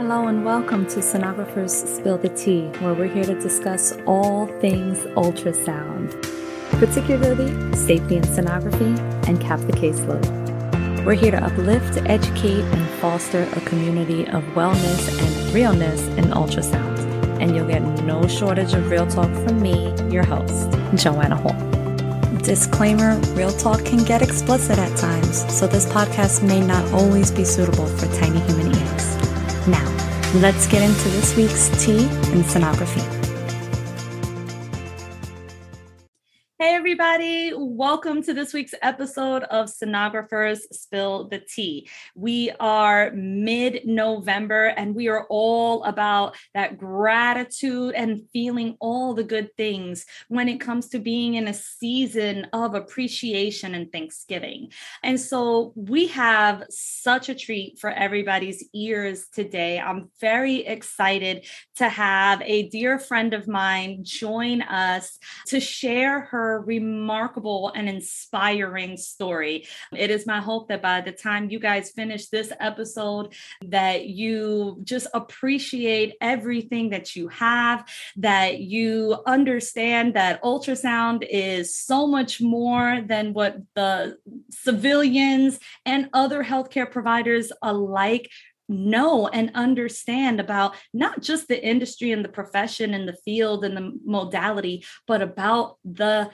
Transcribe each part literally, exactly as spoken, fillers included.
Hello and welcome to Sonographers Spill the Tea, where we're here to discuss all things ultrasound, particularly safety in sonography and cap the caseload. We're here to uplift, educate, and foster a community of wellness and realness in ultrasound. And you'll get no shortage of real talk from me, your host, Joanna Hall. Disclaimer, real talk can get explicit at times, so this podcast may not always be suitable for tiny human ears. Now, let's get into this week's tea in sonography. Hey, everybody. Welcome to this week's episode of Sonographers Spill the Tea. We are mid-November, and we are all about that gratitude and feeling all the good things when it comes to being in a season of appreciation and Thanksgiving. And so we have such a treat for everybody's ears today. I'm very excited to have a dear friend of mine join us to share her remarkable and inspiring story. It is my hope that by the time you guys finish this episode, that you just appreciate everything that you have, that you understand that ultrasound is so much more than what the civilians and other healthcare providers alike know and understand about not just the industry and the profession and the field and the modality, but about the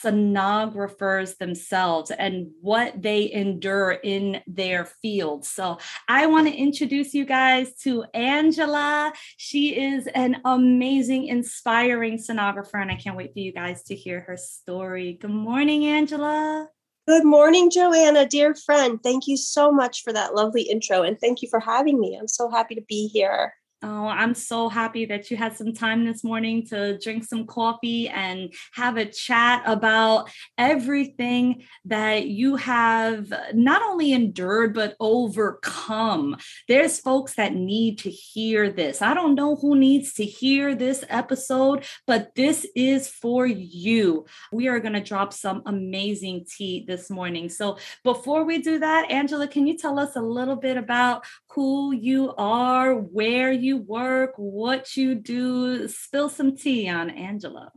sonographers themselves and what they endure in their field. So I want to introduce you guys to Angela. She is an amazing, inspiring sonographer, and I can't wait for you guys to hear her story. Good morning, Angela. Good morning, Joanna, dear friend. Thank you so much for that lovely intro, and thank you for having me. I'm so happy to be here. Oh, I'm so happy that you had some time this morning to drink some coffee and have a chat about everything that you have not only endured, but overcome. There's folks that need to hear this. I don't know who needs to hear this episode, but this is for you. We are going to drop some amazing tea this morning. So before we do that, Angela, can you tell us a little bit about who you are, where you work, what you do? Spill some tea on Angela.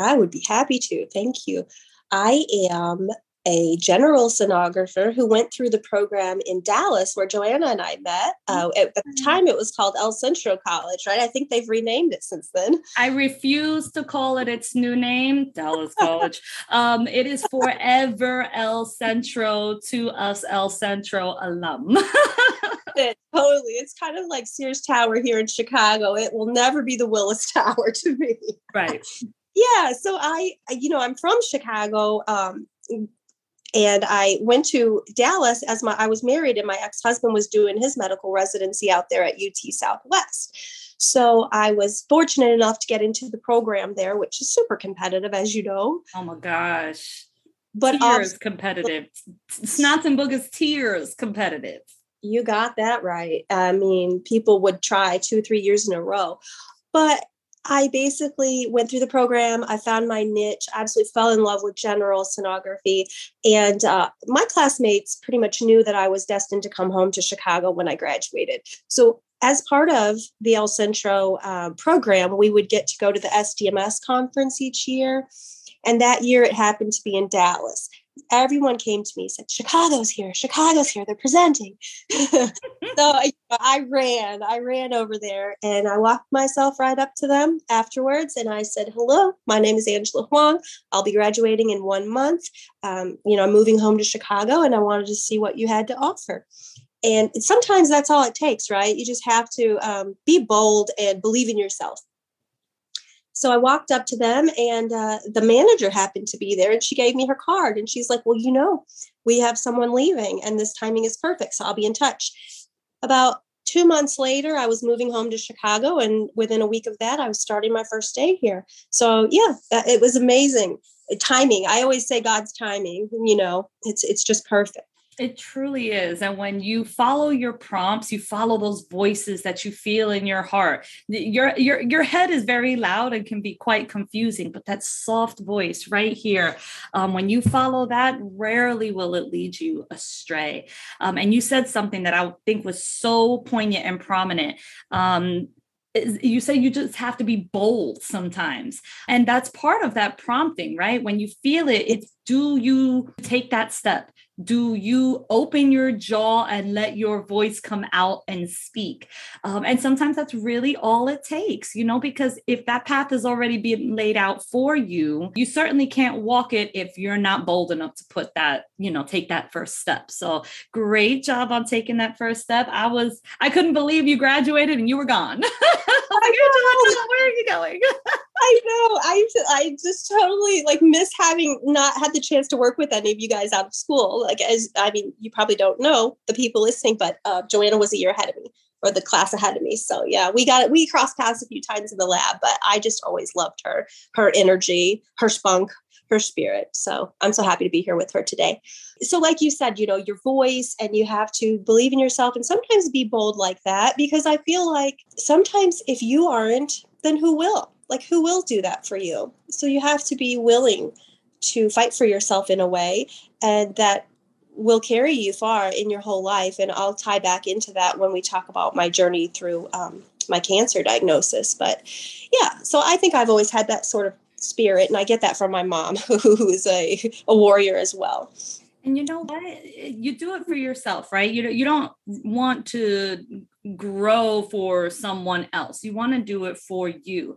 I would be happy to. Thank you. I am a general sonographer who went through the program in Dallas where Joanna and I met. Uh, at the time, it was called El Centro College, right? I think they've renamed it since then. I refuse to call it its new name, Dallas College. Um, it is forever El Centro to us El Centro alum. It, totally. It's kind of like Sears Tower here in Chicago. It will never be the Willis Tower to me. Right. Yeah. So I, you know, I'm from Chicago. Um, And I went to Dallas as my, I was married and my ex-husband was doing his medical residency out there at U T Southwest. So I was fortunate enough to get into the program there, which is super competitive, as you know. Oh my gosh. But tears um, competitive. Snots and Boogers tears competitive. You got that right. I mean, people would try two, three years in a row, but I basically went through the program. I found my niche, absolutely fell in love with general sonography. And uh, my classmates pretty much knew that I was destined to come home to Chicago when I graduated. So as part of the El Centro uh, program, we would get to go to the S D M S conference each year. And that year it happened to be in Dallas. Everyone came to me, said, Chicago's here, Chicago's here, they're presenting. so I, I ran, I ran over there and I walked myself right up to them afterwards. And I said, hello, my name is Angela Huang. I'll be graduating in one month. Um, you know, I'm moving home to Chicago and I wanted to see what you had to offer. And sometimes that's all it takes, right? You just have to um, be bold and believe in yourself. So I walked up to them and uh, the manager happened to be there and she gave me her card and she's like, well, you know, we have someone leaving and this timing is perfect. So I'll be in touch. About two months later, I was moving home to Chicago. And within a week of that, I was starting my first day here. So yeah, it was amazing timing. I always say God's timing, you know, it's, it's just perfect. It truly is. And when you follow your prompts, you follow those voices that you feel in your heart. Your, your, your head is very loud and can be quite confusing, but that soft voice right here, um, when you follow that, rarely will it lead you astray. Um, and you said something that I think was so poignant and prominent. Um, You say you just have to be bold sometimes. And that's part of that prompting, right? When you feel it, it's do you take that step? Do you open your jaw and let your voice come out and speak? Um, and sometimes that's really all it takes, you know, because if that path is already being laid out for you, you certainly can't walk it if you're not bold enough to put that, you know, take that first step. So great job on taking that first step. I was, I couldn't believe you graduated and you were gone. I where are you going? I know. I, I just totally like miss having not had the chance to work with any of you guys out of school. Like, as I mean, you probably don't know the people listening, but uh, Joanna was a year ahead of me, or the class ahead of me. So yeah, we got it. We crossed paths a few times in the lab, but I just always loved her, her energy, her spunk, her spirit. So I'm so happy to be here with her today. So like you said, you know, your voice, and you have to believe in yourself and sometimes be bold like that, because I feel like sometimes if you aren't, then who will? Like, who will do that for you? So you have to be willing to fight for yourself in a way, and that will carry you far in your whole life. And I'll tie back into that when we talk about my journey through um, my cancer diagnosis. But yeah, so I think I've always had that sort of spirit, and I get that from my mom, who is a, a warrior as well. And you know what? You do it for yourself, right? You you don't want to grow for someone else. You want to do it for you.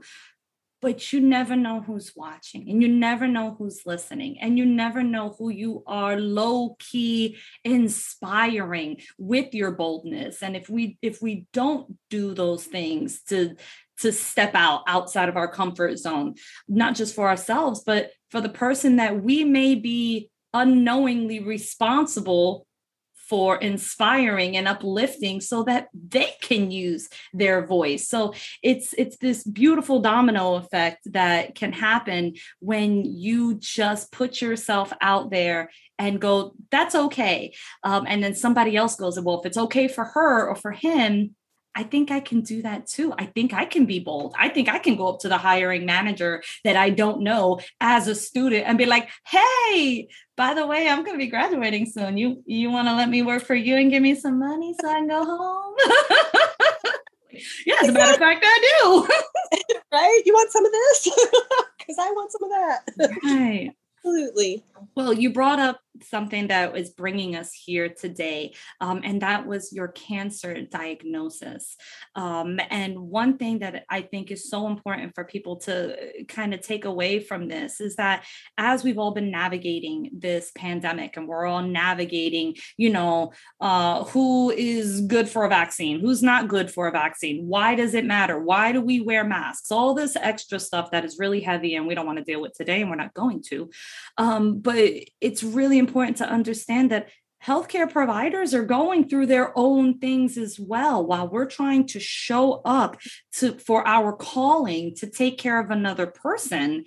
But you never know who's watching, and you never know who's listening, and you never know who you are low key inspiring with your boldness. And if we if we don't do those things to to step out outside of our comfort zone, not just for ourselves, but for the person that we may be unknowingly responsible for inspiring and uplifting, so that they can use their voice. So it's it's this beautiful domino effect that can happen when you just put yourself out there and go, that's okay. Um, and then somebody else goes, well, if it's okay for her or for him, I think I can do that too. I think I can be bold. I think I can go up to the hiring manager that I don't know as a student and be like, hey, by the way, I'm going to be graduating soon. You, you want to let me work for you and give me some money so I can go home? Yeah, as a matter of fact, I do. Right? You want some of this? Because I want some of that. Right. Absolutely. Well, you brought up something that is bringing us here today, um, and that was your cancer diagnosis. Um, and one thing that I think is so important for people to kind of take away from this is that as we've all been navigating this pandemic, and we're all navigating, you know, uh, who is good for a vaccine, who's not good for a vaccine, why does it matter? Why do we wear masks? All this extra stuff that is really heavy and we don't want to deal with today, and we're not going to. Um, but it's really important to understand that healthcare providers are going through their own things as well, while we're trying to show up to for our calling to take care of another person.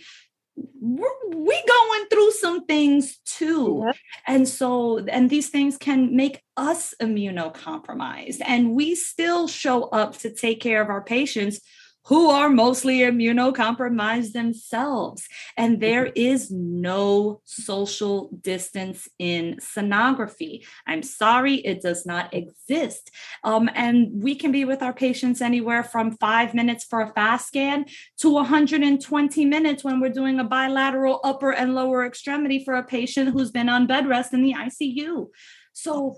We're, we going through some things too. Yeah. And so, and these things can make us immunocompromised, and we still show up to take care of our patients who are mostly immunocompromised themselves. And there is no social distance in sonography. I'm sorry, it does not exist. Um, and we can be with our patients anywhere from five minutes for a fast scan to one hundred twenty minutes when we're doing a bilateral upper and lower extremity for a patient who's been on bed rest in the I C U. So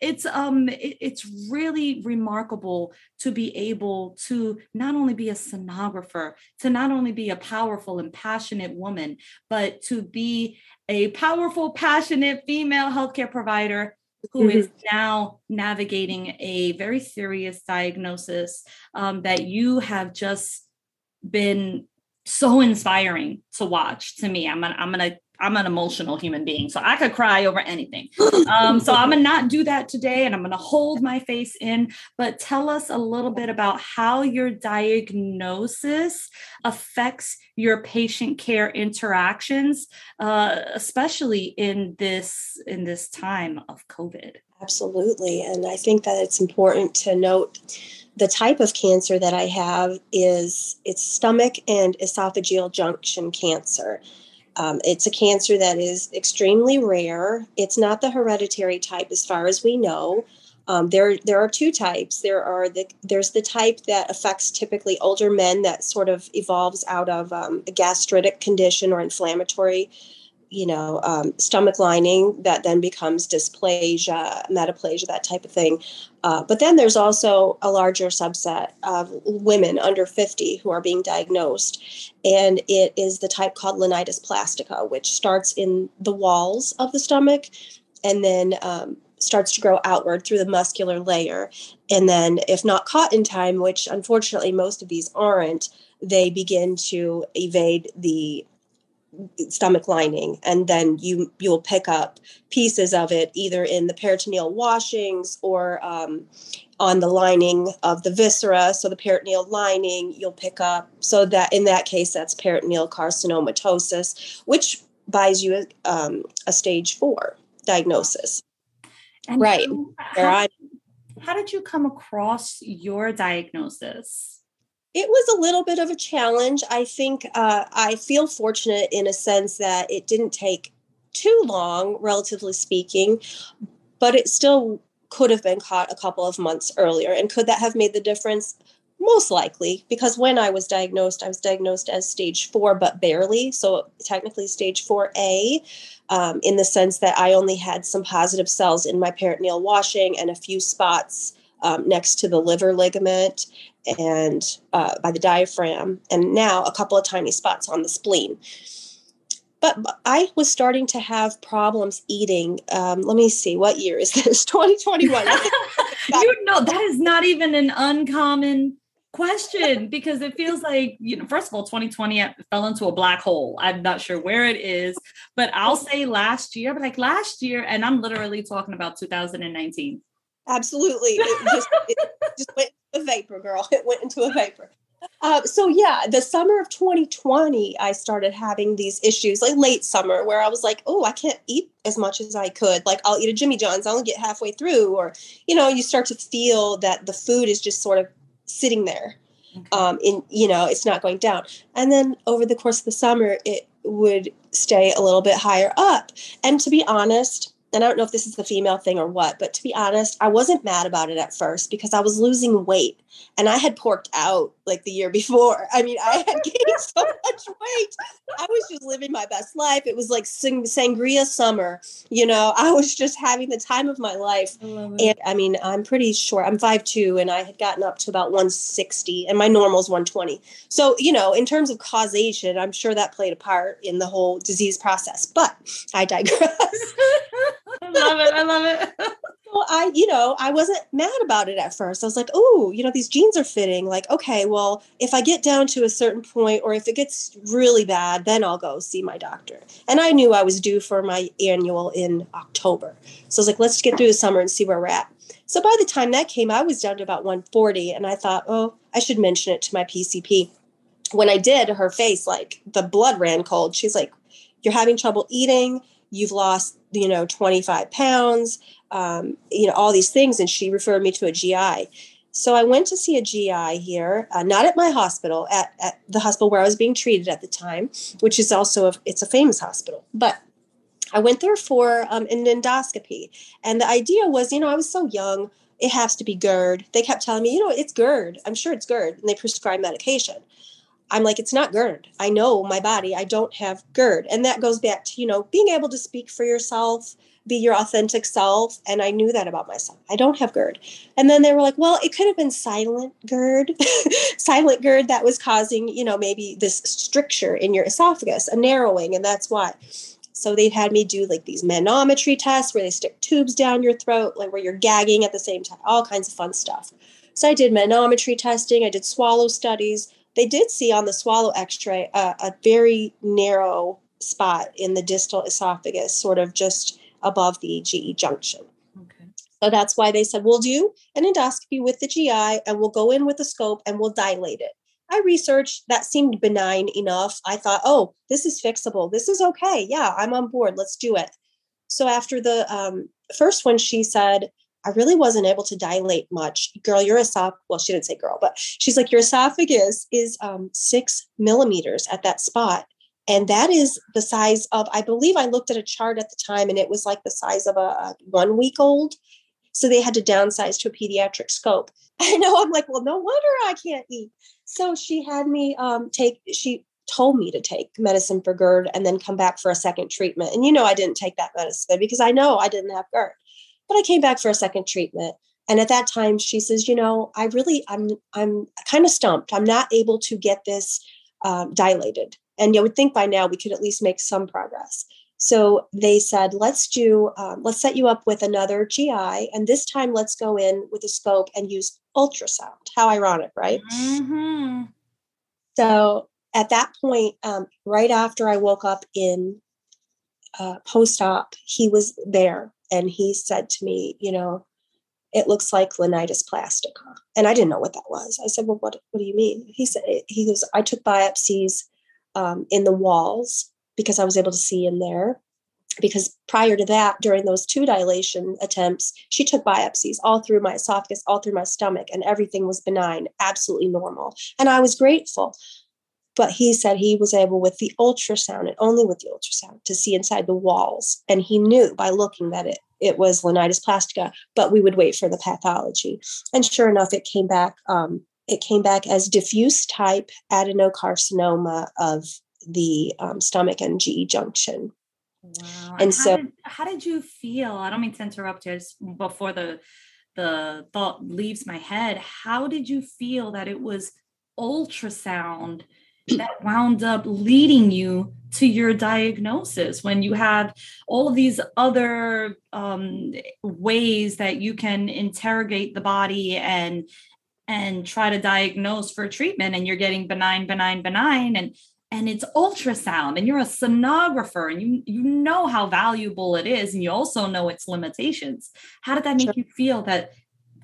it's um it, it's really remarkable to be able to not only be a sonographer, to not only be a powerful and passionate woman, but to be a powerful, passionate female healthcare provider who mm-hmm. is now navigating a very serious diagnosis um, that you have just been so inspiring to watch to me. I'm gonna, I'm gonna I'm an emotional human being, so I could cry over anything. Um, so I'm going to not do that today, and I'm going to hold my face in. But tell us a little bit about how your diagnosis affects your patient care interactions, uh, especially in this in this time of COVID. Absolutely. And I think that it's important to note the type of cancer that I have is it's stomach and esophageal junction cancer. Um, it's a cancer that is extremely rare. It's not the hereditary type as far as we know. Um, there, there are two types. There are the, there's the type that affects typically older men that sort of evolves out of um, a gastritic condition or inflammatory, you know, um, stomach lining that then becomes dysplasia, metaplasia, that type of thing. Uh, but then there's also a larger subset of women under fifty who are being diagnosed. And it is the type called Linitis Plastica, which starts in the walls of the stomach and then um, starts to grow outward through the muscular layer. And then if not caught in time, which unfortunately most of these aren't, they begin to evade the stomach lining, and then you you will pick up pieces of it either in the peritoneal washings or um, on the lining of the viscera. So the peritoneal lining you'll pick up. So that in that case, that's peritoneal carcinomatosis, which buys you a, um, a stage four diagnosis. And right. You, how, how did you come across your diagnosis? It was a little bit of a challenge. I think uh, I feel fortunate in a sense that it didn't take too long, relatively speaking, but it still could have been caught a couple of months earlier. And could that have made the difference? Most likely, because when I was diagnosed, I was diagnosed as stage four, but barely. So technically stage four A, um, in the sense that I only had some positive cells in my peritoneal washing and a few spots um, next to the liver ligament and uh, by the diaphragm, and now a couple of tiny spots on the spleen. But, but I was starting to have problems eating. Um, let me see, what year is this? twenty twenty-one. You know, that is not even an uncommon question, because it feels like, you know, first of all, twenty twenty fell into a black hole. I'm not sure where it is, but I'll say last year, but like last year, and I'm literally talking about two thousand nineteen. Absolutely. It just, it just went a vapor, girl. It went into a vapor. Uh, so yeah, the summer of twenty twenty, I started having these issues, like late summer, where I was like, oh, I can't eat as much as I could. Like I'll eat a Jimmy John's, I'll only get halfway through. Or, you know, you start to feel that the food is just sort of sitting there. Okay. Um, in, you know, it's not going down. And then over the course of the summer, it would stay a little bit higher up. And to be honest, and I don't know if this is the female thing or what, but to be honest, I wasn't mad about it at first because I was losing weight and I had porked out like the year before. I mean, I had gained so much weight. I was just living my best life. It was like sang- sangria summer. You know, I was just having the time of my life. I love it. And I mean, I'm pretty short. I'm five two and I had gotten up to about one sixty and my normal is one twenty. So, you know, in terms of causation, I'm sure that played a part in the whole disease process, but I digress. I love it. I love it. Well, I, you know, I wasn't mad about it at first. I was like, oh, you know, these jeans are fitting. Like, okay, well, if I get down to a certain point or if it gets really bad, then I'll go see my doctor. And I knew I was due for my annual in October. So I was like, let's get through the summer and see where we're at. So by the time that came, I was down to about one forty and I thought, oh, I should mention it to my P C P. When I did, her face, like the blood ran cold. She's like, you're having trouble eating. You've lost, you know, twenty-five pounds, um, you know, all these things. And she referred me to a G I. So I went to see a G I here, uh, not at my hospital, at, at the hospital where I was being treated at the time, which is also, a, it's a famous hospital. But I went there for um, an endoscopy. And the idea was, you know, I was so young, it has to be GERD. They kept telling me, you know, it's GERD. I'm sure it's GERD. And they prescribed medication. I'm like, it's not GERD. I know my body. I don't have GERD. And that goes back to, you know, being able to speak for yourself, be your authentic self. And I knew that about myself. I don't have GERD. And then they were like, well, it could have been silent GERD, silent GERD that was causing, you know, maybe this stricture in your esophagus, a narrowing. And that's why. So they'd had me do like these manometry tests where they stick tubes down your throat, like where you're gagging at the same time, all kinds of fun stuff. So I did manometry testing. I did swallow studies. They did see on the swallow x-ray uh, a very narrow spot in the distal esophagus, sort of just above the G E junction. Okay. So that's why they said, we'll do an endoscopy with the G I and we'll go in with a scope and we'll dilate it. I researched, that seemed benign enough. I thought, oh, this is fixable. This is okay. Yeah, I'm on board. Let's do it. So after the um, first one, she said, I really wasn't able to dilate much. Girl, your esophagus, well, she didn't say girl, but she's like, your esophagus is um, six millimeters at that spot. And that is the size of, I believe I looked at a chart at the time and it was like the size of a, a one week old. So they had to downsize to a pediatric scope. I know, I'm like, well, no wonder I can't eat. So she had me um, take, she told me to take medicine for GERD and then come back for a second treatment. And, you know, I didn't take that medicine because I know I didn't have GERD, but I came back for a second treatment. And at that time she says, you know, I really, I'm, I'm kind of stumped. I'm not able to get this um, dilated. And you would think by now we could at least make some progress. So they said, let's do, um, let's set you up with another G I. And this time let's go in with a scope and use ultrasound. How ironic, right? Mm-hmm. So at that point, um, right after I woke up in uh, post-op, he was there and he said to me, you know, it looks like Linitis Plastica. And I didn't know what that was. I said, well, what, what do you mean? He said, he goes, I took biopsies um, in the walls because I was able to see in there, because prior to that, during those two dilation attempts, she took biopsies all through my esophagus, all through my stomach, and everything was benign, absolutely normal. And I was grateful. But he said he was able with the ultrasound and only with the ultrasound to see inside the walls. And he knew by looking that it, it was Linitis Plastica, but we would wait for the pathology. And sure enough, it came back. Um, it came back as diffuse type adenocarcinoma of the um, stomach and G E junction. Wow. And, and how so did, how did you feel? I don't mean to interrupt you. I just, before the, the thought leaves my head, how did you feel that it was ultrasound that wound up leading you to your diagnosis when you have all of these other um, ways that you can interrogate the body and, and try to diagnose for treatment, and you're getting benign, benign, benign, and And it's ultrasound, and you're a sonographer, and you you know how valuable it is, and you also know its limitations. How did that make you feel that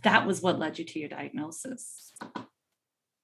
that was what led you to your diagnosis?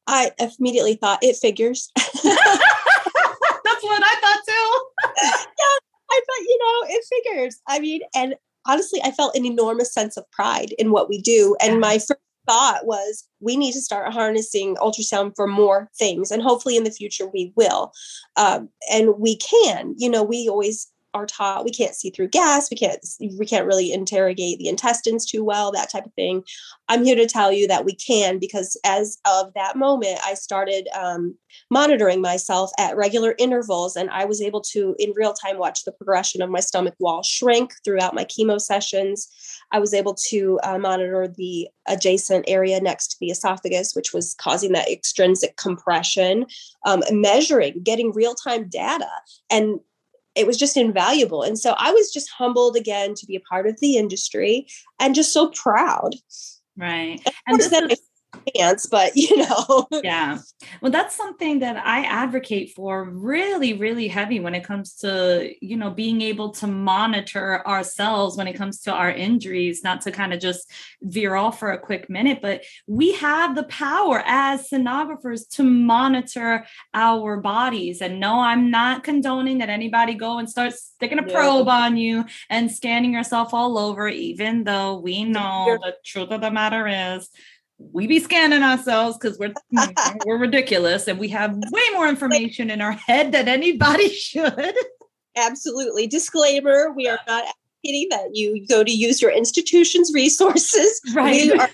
I immediately thought, it figures. That's what I thought too. Yeah, I thought, you know, it figures. I mean, and honestly, I felt an enormous sense of pride in what we do. And yeah. my first thought was, we need to start harnessing ultrasound for more things. And hopefully in the future we will. Um, and we can, you know, we always are taught we can't see through gas. We can't, we can't really interrogate the intestines too well, that type of thing. I'm here to tell you that we can, because as of that moment, I started um, monitoring myself at regular intervals. And I was able to, in real time, watch the progression of my stomach wall shrink throughout my chemo sessions. I was able to uh, monitor the adjacent area next to the esophagus, which was causing that extrinsic compression, um, measuring, getting real-time data. And it was just invaluable. And so I was just humbled again to be a part of the industry and just so proud. Right. And this is- Dance, but you know. Yeah. Well, that's something that I advocate for really, really heavy when it comes to, you know, being able to monitor ourselves when it comes to our injuries, not to kind of just veer off for a quick minute, but we have the power as sonographers to monitor our bodies. And no, I'm not condoning that anybody go and start sticking a probe yeah. on you and scanning yourself all over, even though we know You're- the truth of the matter is we be scanning ourselves because we're we're ridiculous and we have way more information in our head than anybody should. Absolutely. Disclaimer, we are not advocating that you go to use your institution's resources. Right. We are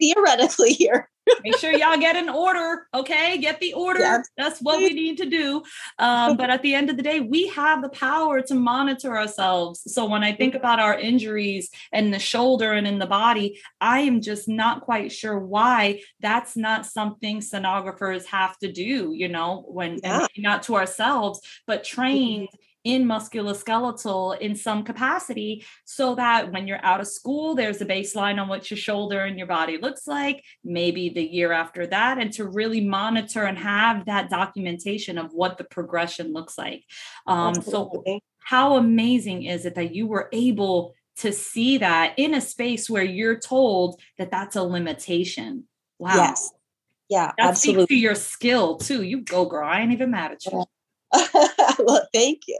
theoretically here. Make sure y'all get an order. Okay. Get the order. Yeah. That's what we need to do. Um, but at the end of the day, we have the power to monitor ourselves. So when I think about our injuries and the shoulder and in the body, I am just not quite sure why that's not something sonographers have to do, you know, when yeah. and not to ourselves, but trained in musculoskeletal in some capacity, so that when you're out of school, there's a baseline on what your shoulder and your body looks like, maybe the year after that, and to really monitor and have that documentation of what the progression looks like. Um, so how amazing is it that you were able to see that in a space where you're told that that's a limitation? Wow. Yes. Yeah, that absolutely. Speaks to your skill too. You go, girl. I ain't even mad at you. Well, thank you.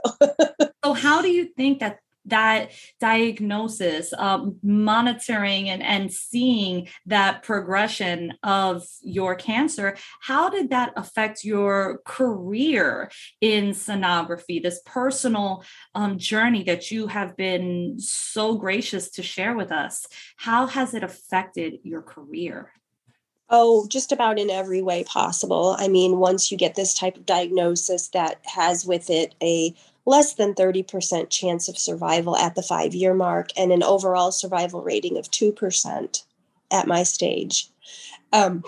So how do you think that that diagnosis, um, monitoring and, and seeing that progression of your cancer, how did that affect your career in sonography, this personal um, journey that you have been so gracious to share with us? How has it affected your career? Oh, just about in every way possible. I mean, once you get this type of diagnosis that has with it a less than thirty percent chance of survival at the five-year mark and an overall survival rating of two percent at my stage. Um,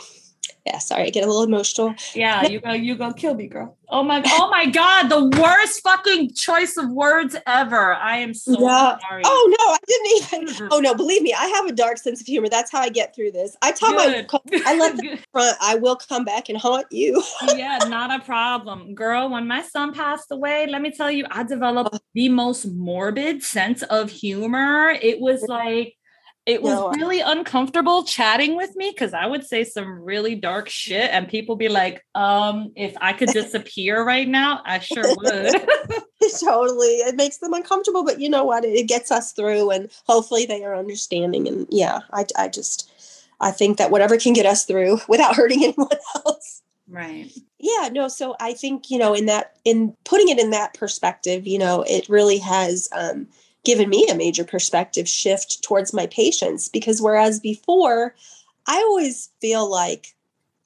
yeah, sorry, I get a little emotional. Yeah, you go, you go kill me, girl. Oh my, oh my God, the worst fucking choice of words ever. I am so yeah. sorry. Oh no, I didn't even, oh no, believe me, I have a dark sense of humor. That's how I get through this. I tell Good. my, I let them front, I will come back and haunt you. Yeah, not a problem. Girl, when my son passed away, let me tell you, I developed the most morbid sense of humor. It was like, It was no. really uncomfortable chatting with me because I would say some really dark shit and people be like, um, if I could disappear right now, I sure would. Totally. It makes them uncomfortable, but you know what? It gets us through and hopefully they are understanding. And yeah, I, I just, I think that whatever can get us through without hurting anyone else. Right. Yeah, no. So I think, you know, in that, in putting it in that perspective, you know, it really has, um, given me a major perspective shift towards my patients, because whereas before I always feel like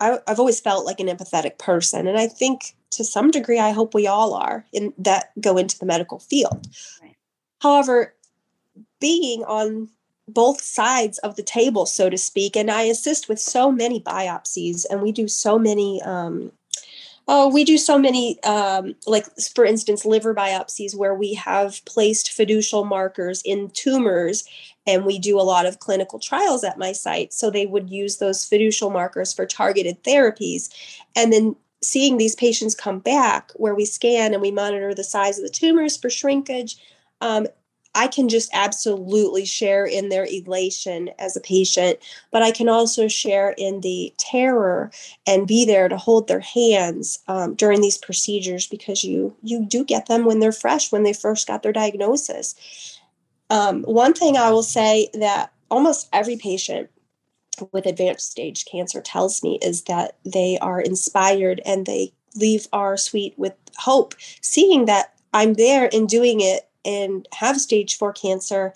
I, I've always felt like an empathetic person. And I think to some degree, I hope we all are in that go into the medical field. Right. However, being on both sides of the table, so to speak, and I assist with so many biopsies and we do so many, um, Oh, we do so many, um, like, for instance, liver biopsies where we have placed fiducial markers in tumors, and we do a lot of clinical trials at my site. So they would use those fiducial markers for targeted therapies. And then seeing these patients come back where we scan and we monitor the size of the tumors for shrinkage, um, I can just absolutely share in their elation as a patient, but I can also share in the terror and be there to hold their hands um, during these procedures, because you you do get them when they're fresh, when they first got their diagnosis. Um, one thing I will say that almost every patient with advanced stage cancer tells me is that they are inspired and they leave our suite with hope, seeing that I'm there and doing it and have stage four cancer.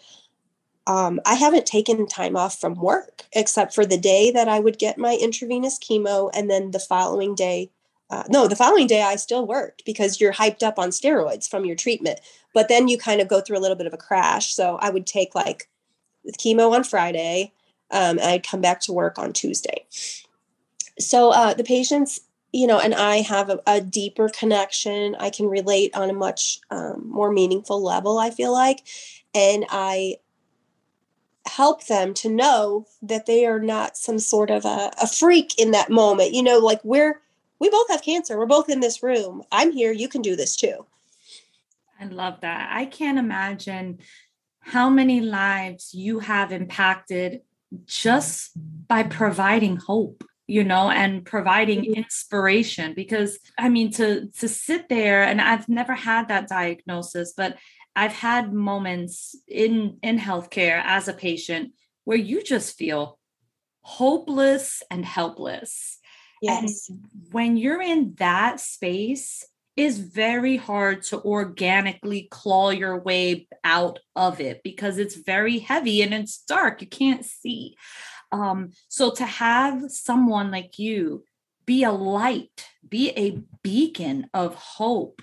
Um, I haven't taken time off from work except for the day that I would get my intravenous chemo. And then the following day, uh, no, the following day I still worked because you're hyped up on steroids from your treatment, but then you kind of go through a little bit of a crash. So I would take like chemo on Friday, um, and I'd come back to work on Tuesday. So uh, the patients, you know, and I have a, a deeper connection. I can relate on a much um, more meaningful level, I feel like. And I help them to know that they are not some sort of a, a freak in that moment. You know, like we're, we both have cancer. We're both in this room. I'm here. You can do this too. I love that. I can't imagine how many lives you have impacted just by providing hope, you know, and providing inspiration, because I mean, to, to sit there, and I've never had that diagnosis, but I've had moments in, in healthcare as a patient where you just feel hopeless and helpless. Yes. And when you're in that space, it's very hard to organically claw your way out of it because it's very heavy and it's dark. You can't see. Um, so to have someone like you be a light, be a beacon of hope,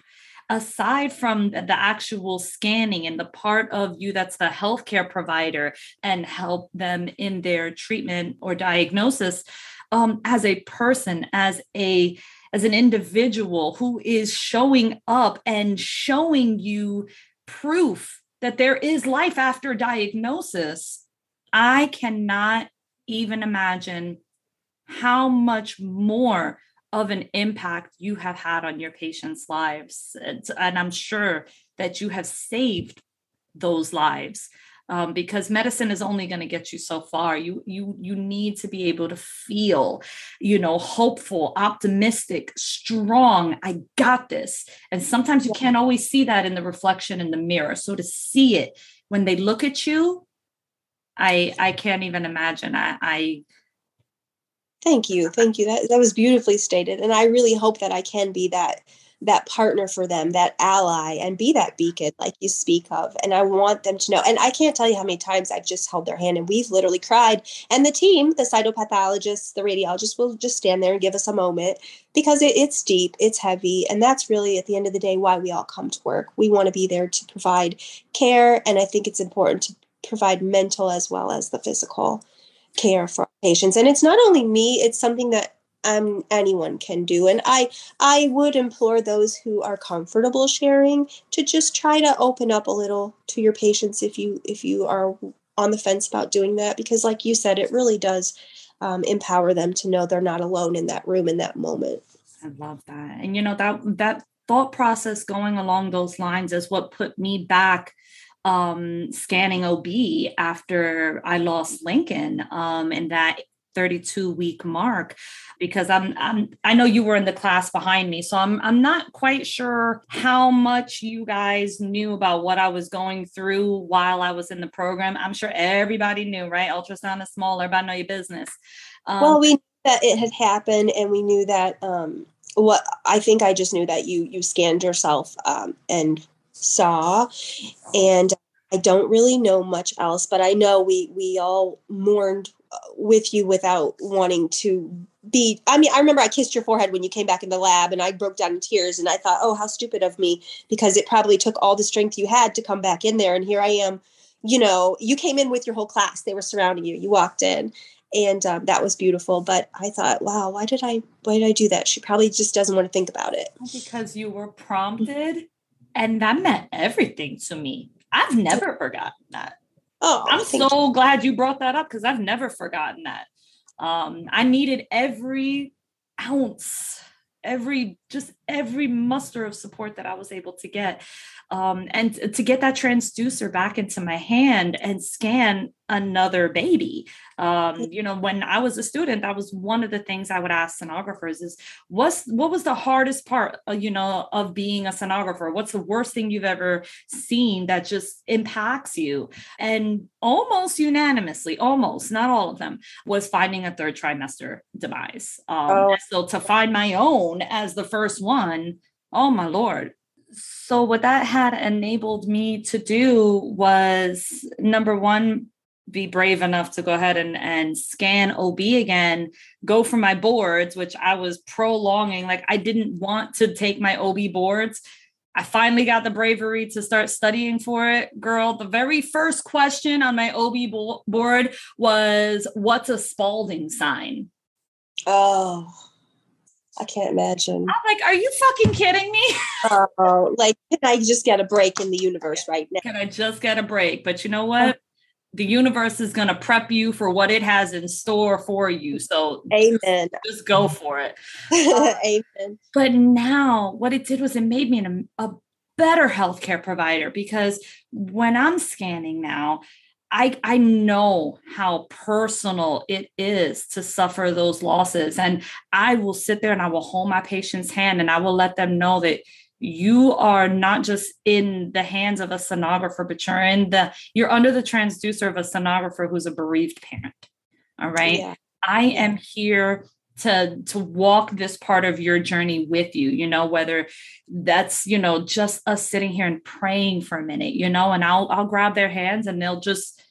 aside from the actual scanning and the part of you that's the healthcare provider and help them in their treatment or diagnosis, um, as a person, as a as an individual who is showing up and showing you proof that there is life after diagnosis, I cannot even imagine how much more of an impact you have had on your patients' lives. And I'm sure that you have saved those lives, um, because medicine is only going to get you so far. You, you, you need to be able to feel, you know, hopeful, optimistic, strong. I got this. And sometimes you can't always see that in the reflection in the mirror. So to see it when they look at you, I, I can't even imagine. I, I, Thank you. Thank you. That that was beautifully stated. And I really hope that I can be that that partner for them, that ally, and be that beacon like you speak of. And I want them to know. And I can't tell you how many times I've just held their hand and we've literally cried. And the team, the cytopathologists, the radiologists will just stand there and give us a moment, because it, it's deep, it's heavy. And that's really, at the end of the day, why we all come to work. We want to be there to provide care. And I think it's important to provide mental as well as the physical care for patients. And it's not only me, it's something that um, anyone can do. And I, I would implore those who are comfortable sharing to just try to open up a little to your patients if you, if you are on the fence about doing that, because like you said, it really does um, empower them to know they're not alone in that room in that moment. I love that. And you know, that, that thought process going along those lines is what put me back um, scanning O B after I lost Lincoln, um, in that thirty-two week mark, because I'm, I'm, I know you were in the class behind me, so I'm, I'm not quite sure how much you guys knew about what I was going through while I was in the program. I'm sure everybody knew, right? Ultrasound is small, everybody know your business. Um, well, we knew that it had happened, and we knew that, um, what I think I just knew that you, you scanned yourself, um, and saw, and I don't really know much else, but I know we we all mourned with you without wanting to be. I mean, I remember I kissed your forehead when you came back in the lab, and I broke down in tears, and I thought, oh, how stupid of me, because it probably took all the strength you had to come back in there, and here I am. You know, you came in with your whole class; they were surrounding you. You walked in, and um, that was beautiful. But I thought, wow, why did I why did I do that? She probably just doesn't want to think about it. Because you were prompted. And that meant everything to me. I've never forgotten that. Oh, I'm so you. glad you brought that up, because I've never forgotten that. Um, I needed every ounce, every, just every muster of support that I was able to get. Um, and t- to get that transducer back into my hand and scan another baby. Um, you know, when I was a student, that was one of the things I would ask sonographers is, what's, what was the hardest part, you know, of being a sonographer? What's the worst thing you've ever seen that just impacts you? And almost unanimously, almost, not all of them, was finding a third trimester demise. Um, oh. So to find my own as the first one, oh my Lord. So what that had enabled me to do was, number one, be brave enough to go ahead and, and scan O B again, go for my boards, which I was prolonging. Like, I didn't want to take my O B boards. I finally got the bravery to start studying for it. Girl, the very first question on my O B bo- board was, what's a Spalding sign? Oh, I can't imagine. I'm like, are you fucking kidding me? Oh, like, can I just get a break in the universe right now? Can I just get a break? But you know what? The universe is going to prep you for what it has in store for you. So amen. Just, just go for it. Amen. But now what it did was it made me an, a better healthcare provider, because when I'm scanning now, I, I know how personal it is to suffer those losses. And I will sit there and I will hold my patient's hand, and I will let them know that you are not just in the hands of a sonographer, but you're in the, you're under the transducer of a sonographer who's a bereaved parent. All right. Yeah. I am here to, to walk this part of your journey with you, you know, whether that's, you know, just us sitting here and praying for a minute, you know, and I'll, I'll grab their hands, and they'll just,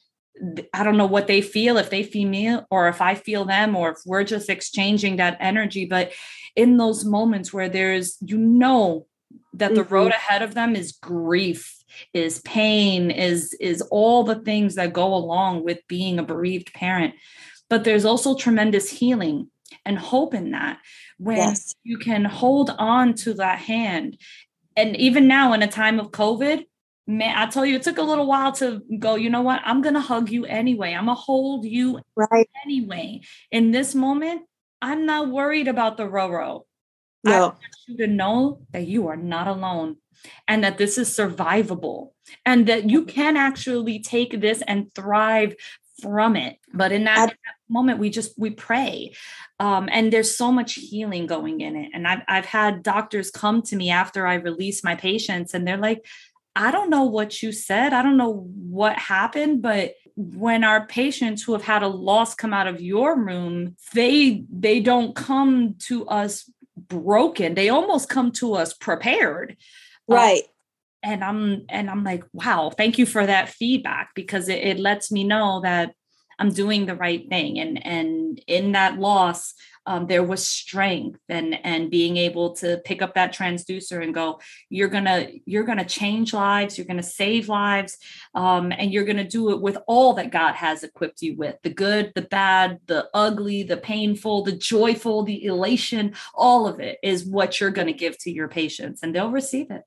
I don't know what they feel, if they feel me or if I feel them, or if we're just exchanging that energy. But in those moments where there's, you know, that the road ahead of them is grief, is pain, is, is all the things that go along with being a bereaved parent. But there's also tremendous healing and hope in that, when yes. you can hold on to that hand. And even now in a time of COVID, man, I tell you, it took a little while to go, you know what, I'm going to hug you anyway. I'm going to hold you right. anyway. In this moment, I'm not worried about the Roro. No. I want you to know that you are not alone and that this is survivable and that you can actually take this and thrive from it. But in that, I- in that moment, we just, we pray. Um, and there's so much healing going in it. And I've, I've had doctors come to me after I release my patients and they're like, I don't know what you said. I don't know what happened, but when our patients who have had a loss come out of your room, they, they don't come to us broken. They almost come to us prepared. Right. Um, and I'm, and I'm like, wow, thank you for that feedback, because it, it lets me know that I'm doing the right thing. And, and in that loss, Um, there was strength and, and being able to pick up that transducer and go, you're going to, you're going to change lives. You're going to save lives. Um, and you're going to do it with all that God has equipped you with: the good, the bad, the ugly, the painful, the joyful, the elation, all of it is what you're going to give to your patients, and they'll receive it.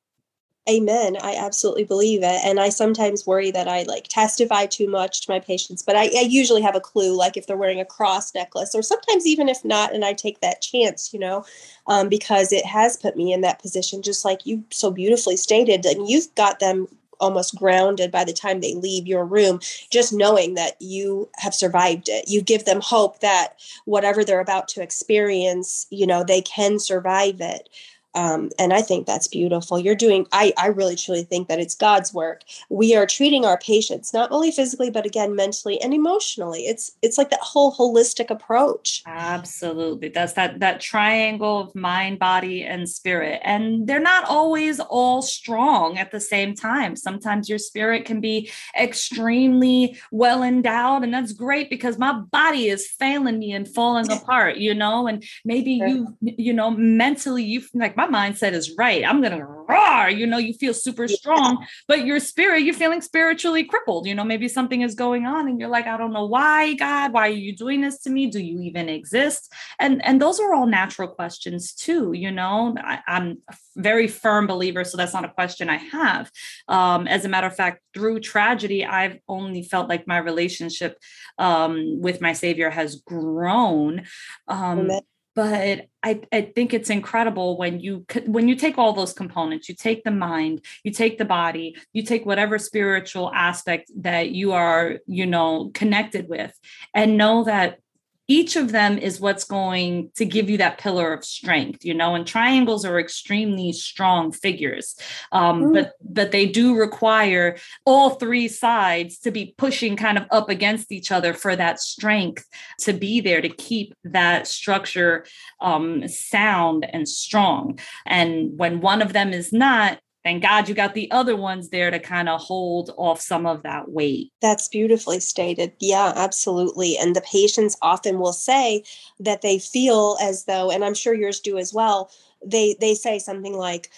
Amen. I absolutely believe it. And I sometimes worry that I like testify too much to my patients, but I, I usually have a clue, like if they're wearing a cross necklace, or sometimes even if not, and I take that chance, you know, um, because it has put me in that position, just like you so beautifully stated, and you've got them almost grounded by the time they leave your room, just knowing that you have survived it. You give them hope that whatever they're about to experience, you know, they can survive it. Um, and I think that's beautiful. You're doing, I, I really truly think that it's God's work. We are treating our patients, not only physically, but again, mentally and emotionally. It's, it's like that whole holistic approach. Absolutely. That's that, that triangle of mind, body, and spirit. And they're not always all strong at the same time. Sometimes your spirit can be extremely well endowed, and that's great because my body is failing me and falling apart, you know, and maybe sure. you, you know, mentally you like, my My mindset is right. I'm going to roar, you know, you feel super strong, yeah. but your spirit, you're feeling spiritually crippled. You know, maybe something is going on and you're like, I don't know why, God, why are you doing this to me? Do you even exist? And, and those are all natural questions too. You know, I, I'm a very firm believer. So that's not a question I have. Um, as a matter of fact, through tragedy, I've only felt like my relationship um, with my Savior has grown. Um, Amen. But I, I think it's incredible when you when you take all those components, you take the mind, you take the body, you take whatever spiritual aspect that you are, you know, connected with, and know that each of them is what's going to give you that pillar of strength, you know, and triangles are extremely strong figures, um, but but they do require all three sides to be pushing kind of up against each other for that strength to be there, to keep that structure um, sound and strong. And when one of them is not, thank God you got the other ones there to kind of hold off some of that weight. That's beautifully stated. Yeah, absolutely. And the patients often will say that they feel as though, and I'm sure yours do as well, they they say something like,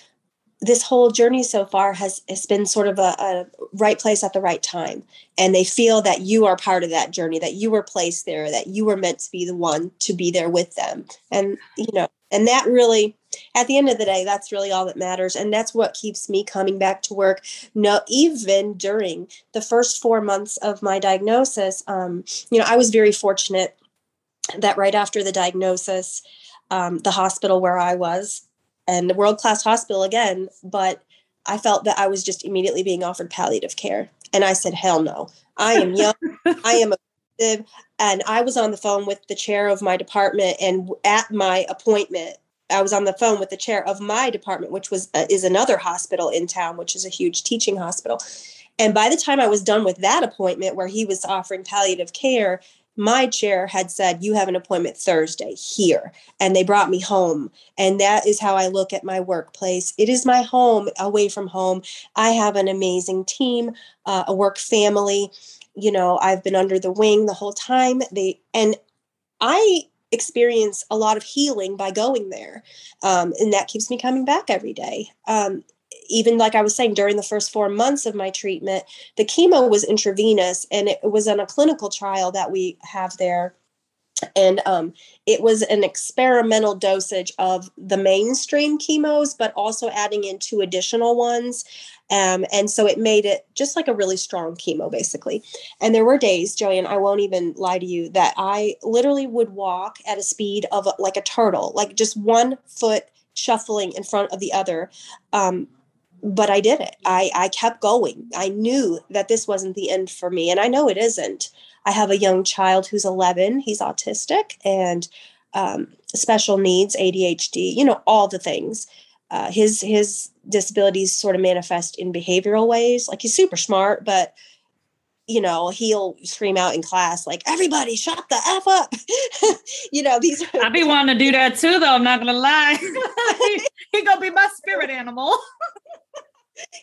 this whole journey so far has, has been sort of a, a right place at the right time. And they feel that you are part of that journey, that you were placed there, that you were meant to be the one to be there with them. And, you know, and that really, at the end of the day, that's really all that matters. And that's what keeps me coming back to work. No, even during the first four months of my diagnosis, um, you know, I was very fortunate that right after the diagnosis, um, the hospital where I was, and the world-class hospital again, but I felt that I was just immediately being offered palliative care. And I said, hell no, I am young. I am aggressive. And I was on the phone with the chair of my department, and at my appointment, I was on the phone with the chair of my department, which was uh, is another hospital in town, which is a huge teaching hospital. And by the time I was done with that appointment where he was offering palliative care, my chair had said, you have an appointment Thursday here. And they brought me home. And that is how I look at my workplace. It is my home away from home. I have an amazing team, uh, a work family. You know, I've been under the wing the whole time. They and I experience a lot of healing by going there. Um, and that keeps me coming back every day. Um, even like I was saying, during the first four months of my treatment, the chemo was intravenous, and it was on a clinical trial that we have there. And um, it was an experimental dosage of the mainstream chemos, but also adding in two additional ones. Um, and so it made it just like a really strong chemo, basically. And there were days, Joanne, I won't even lie to you, that I literally would walk at a speed of like a turtle, like just one foot shuffling in front of the other. Um, but I did it. I, I kept going. I knew that this wasn't the end for me. And I know it isn't. I have a young child who's eleven. He's autistic and um, special needs, A D H D, you know, all the things. Uh, his his disabilities sort of manifest in behavioral ways. Like he's super smart, but, you know, he'll scream out in class, like, everybody shut the F up. you know, these are- I be wanting to do that too, though. I'm not going to lie. he, he going to be my spirit animal.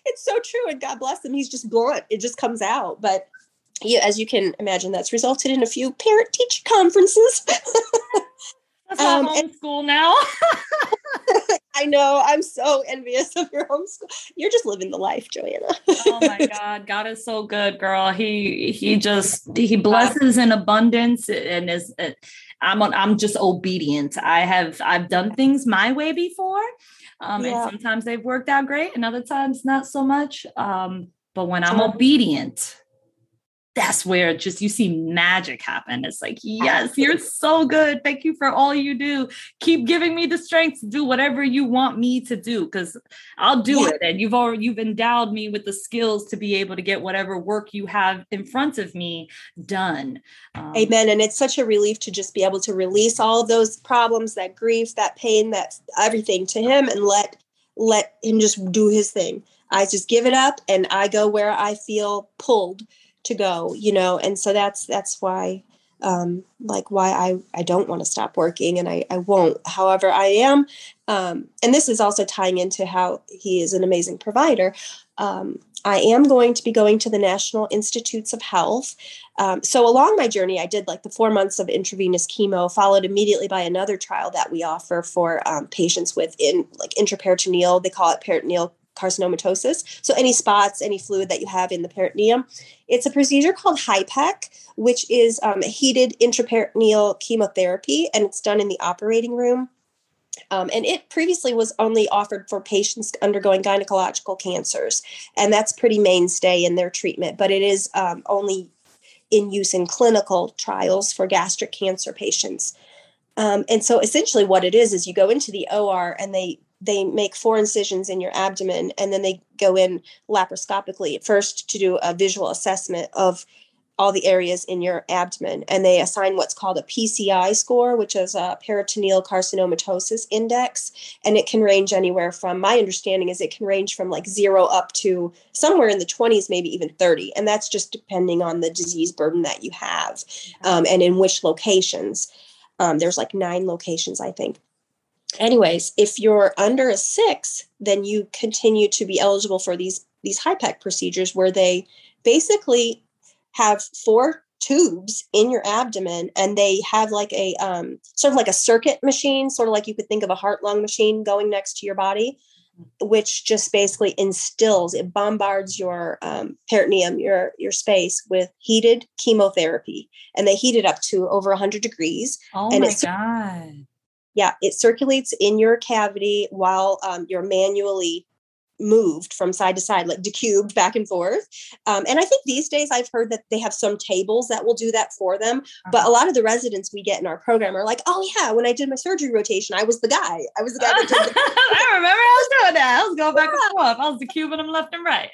It's so true. And God bless him. He's just blunt. It just comes out. But yeah, as you can imagine, that's resulted in a few parent-teacher conferences. That's um, not homeschool now. I know. I'm so envious of your homeschool. You're just living the life, Joanna. Oh my God. God is so good, girl. He, he just, he blesses in abundance and is, uh, I'm on, I'm just obedient. I have, I've done things my way before. Um, yeah. And sometimes they've worked out great and other times not so much. Um, but when I'm obedient, that's where just you see magic happen. It's like, yes, Absolutely. You're so good. Thank you for all you do. Keep giving me the strength to do whatever you want me to do, because I'll do yeah. it. And you've already you've endowed me with the skills to be able to get whatever work you have in front of me done. Um, Amen. And it's such a relief to just be able to release all of those problems, that grief, that pain, that everything to him, and let let him just do his thing. I just give it up and I go where I feel pulled to go, you know, and so that's, that's why, um, like why I, I don't want to stop working, and I, I won't. However, I am, um, and this is also tying into how he is an amazing provider. Um, I am going to be going to the National Institutes of Health. Um, so along my journey, I did like the four months of intravenous chemo, followed immediately by another trial that we offer for um, patients with in like intraperitoneal, they call it peritoneal carcinomatosis. So any spots, any fluid that you have in the peritoneum. It's a procedure called HIPEC, which is um, heated intraperitoneal chemotherapy, and it's done in the operating room. Um, and it previously was only offered for patients undergoing gynecological cancers, and that's pretty mainstay in their treatment, but it is um, only in use in clinical trials for gastric cancer patients. Um, and so essentially what it is, is you go into the O R and they They make four incisions in your abdomen, and then they go in laparoscopically first to do a visual assessment of all the areas in your abdomen. And they assign what's called a P C I score, which is a peritoneal carcinomatosis index. And it can range anywhere from, my understanding is it can range from like zero up to somewhere in the twenties, maybe even thirty. And that's just depending on the disease burden that you have um, and in which locations. Um, there's like nine locations, I think. Anyways, if you're under a six, then you continue to be eligible for these, these HIPEC procedures, where they basically have four tubes in your abdomen, and they have like a um, sort of like a circuit machine, sort of like you could think of a heart-lung machine going next to your body, which just basically instills, it bombards your um, peritoneum, your, your space with heated chemotherapy. And they heat it up to over one hundred degrees. Oh and my it's- God. Yeah, it circulates in your cavity while um, you're manually moved from side to side, like decubed back and forth. Um, and I think these days I've heard that they have some tables that will do that for them. But a lot of the residents we get in our program are like, oh yeah, when I did my surgery rotation, I was the guy. I was the guy that did the- I remember I was doing that. I was going back yeah. and forth. I was decubing them left and right.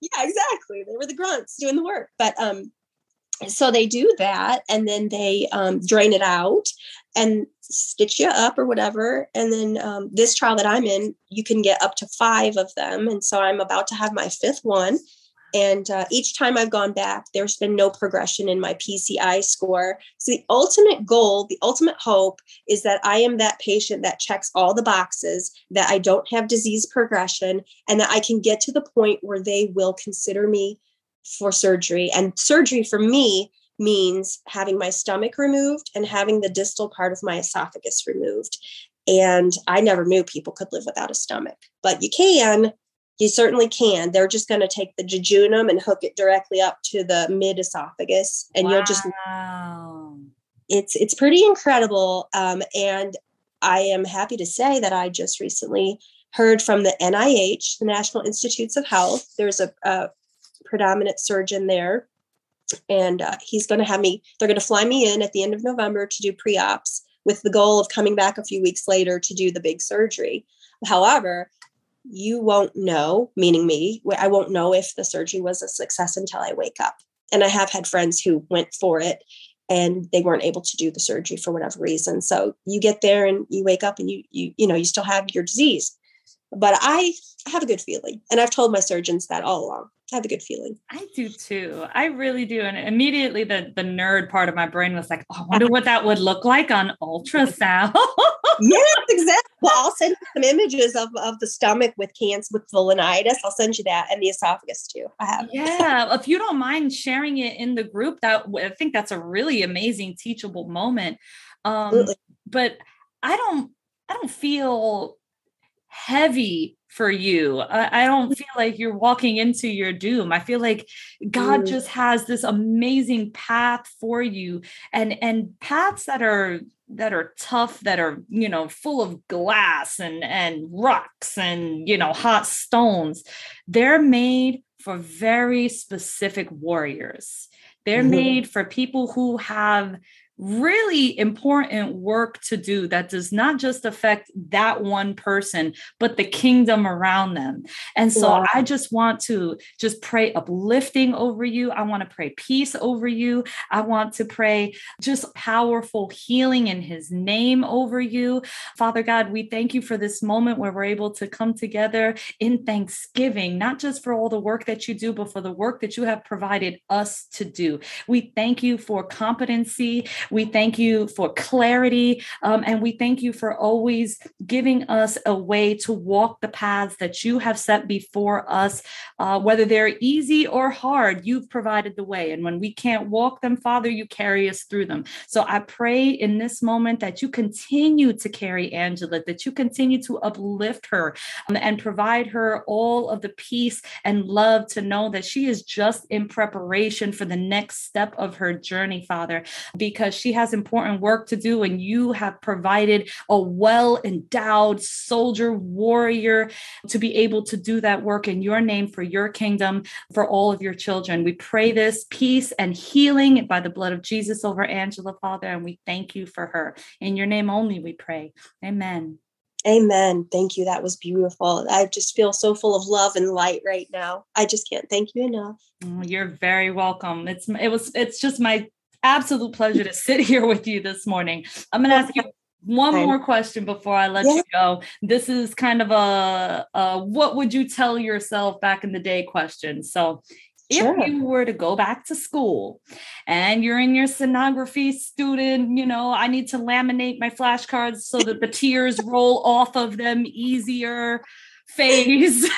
Yeah, exactly. They were the grunts doing the work. But um, so they do that, and then they um, drain it out and stitch you up or whatever. And then um, this trial that I'm in, you can get up to five of them. And so I'm about to have my fifth one. And uh, each time I've gone back, there's been no progression in my P C I score. So the ultimate goal, the ultimate hope is that I am that patient that checks all the boxes, that I don't have disease progression, and that I can get to the point where they will consider me for surgery. And surgery for me means having my stomach removed and having the distal part of my esophagus removed. And I never knew people could live without a stomach, but you can, you certainly can. They're just going to take the jejunum and hook it directly up to the mid esophagus, and wow. you'll just, it's it's pretty incredible. Um, and I am happy to say that I just recently heard from the N I H, the National Institutes of Health. There's a, a predominant surgeon there, and uh, he's going to have me, they're going to fly me in at the end of November to do pre-ops with the goal of coming back a few weeks later to do the big surgery. However, you won't know, meaning me, I won't know if the surgery was a success until I wake up. And I have had friends who went for it and they weren't able to do the surgery for whatever reason. So you get there and you wake up and you, you, you know, you still have your disease. But I have a good feeling. And I've told my surgeons that all along. I have a good feeling. I do too. I really do. And immediately the, the nerd part of my brain was like, oh, I wonder what that would look like on ultrasound. Yes, exactly. Well, I'll send you some images of, of the stomach with cans with the linitis. I'll send you that, and the esophagus too. I have. Yeah. If you don't mind sharing it in the group, that I think that's a really amazing teachable moment. Um, Absolutely. But I don't, I don't feel heavy for you. I, I don't feel like you're walking into your doom. I feel like God mm. just has this amazing path for you, and, and paths that are, that are tough, that are, you know, full of glass and, and rocks and, you know, hot stones. They're made for very specific warriors. They're mm-hmm. made for people who have really important work to do that does not just affect that one person, but the kingdom around them. And so wow. I just want to just pray uplifting over you. I want to pray peace over you. I want to pray just powerful healing in his name over you. Father God, we thank you for this moment where we're able to come together in thanksgiving, not just for all the work that you do, but for the work that you have provided us to do. We thank you for competency. We thank you for clarity, um, and we thank you for always giving us a way to walk the paths that you have set before us, uh, whether they're easy or hard. You've provided the way, and when we can't walk them, Father, you carry us through them. So I pray in this moment that you continue to carry Angela, that you continue to uplift her, um, and provide her all of the peace and love to know that she is just in preparation for the next step of her journey, Father, because she has important work to do, and you have provided a well-endowed soldier warrior to be able to do that work in your name, for your kingdom, for all of your children. We pray this peace and healing by the blood of Jesus over Angela, Father, and we thank you for her. In your name only we pray. Amen. Amen. Thank you. That was beautiful. I just feel so full of love and light right now. I just can't thank you enough. Oh, you're very welcome. It's it was it's just my absolute pleasure to sit here with you this morning. I'm going to ask you one more question before I let yeah. you go. This is kind of a, a what would you tell yourself back in the day question. So sure. If you were to go back to school and you're in your sonography student, you know, I need to laminate my flashcards so that the tears roll off of them easier phase.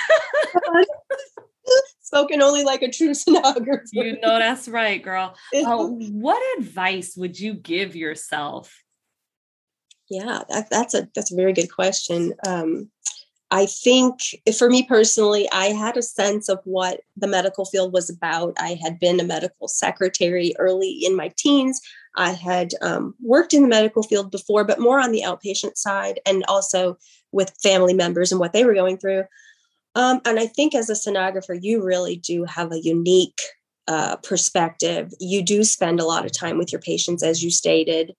Spoken only like a true sonographer. You know, that's right, girl. Uh, what advice would you give yourself? Yeah, that, that's a that's a very good question. Um, I think for me personally, I had a sense of what the medical field was about. I had been a medical secretary early in my teens. I had um, worked in the medical field before, but more on the outpatient side, and also with family members and what they were going through. Um, and I think as a sonographer, you really do have a unique uh, perspective. You do spend a lot of time with your patients, as you stated.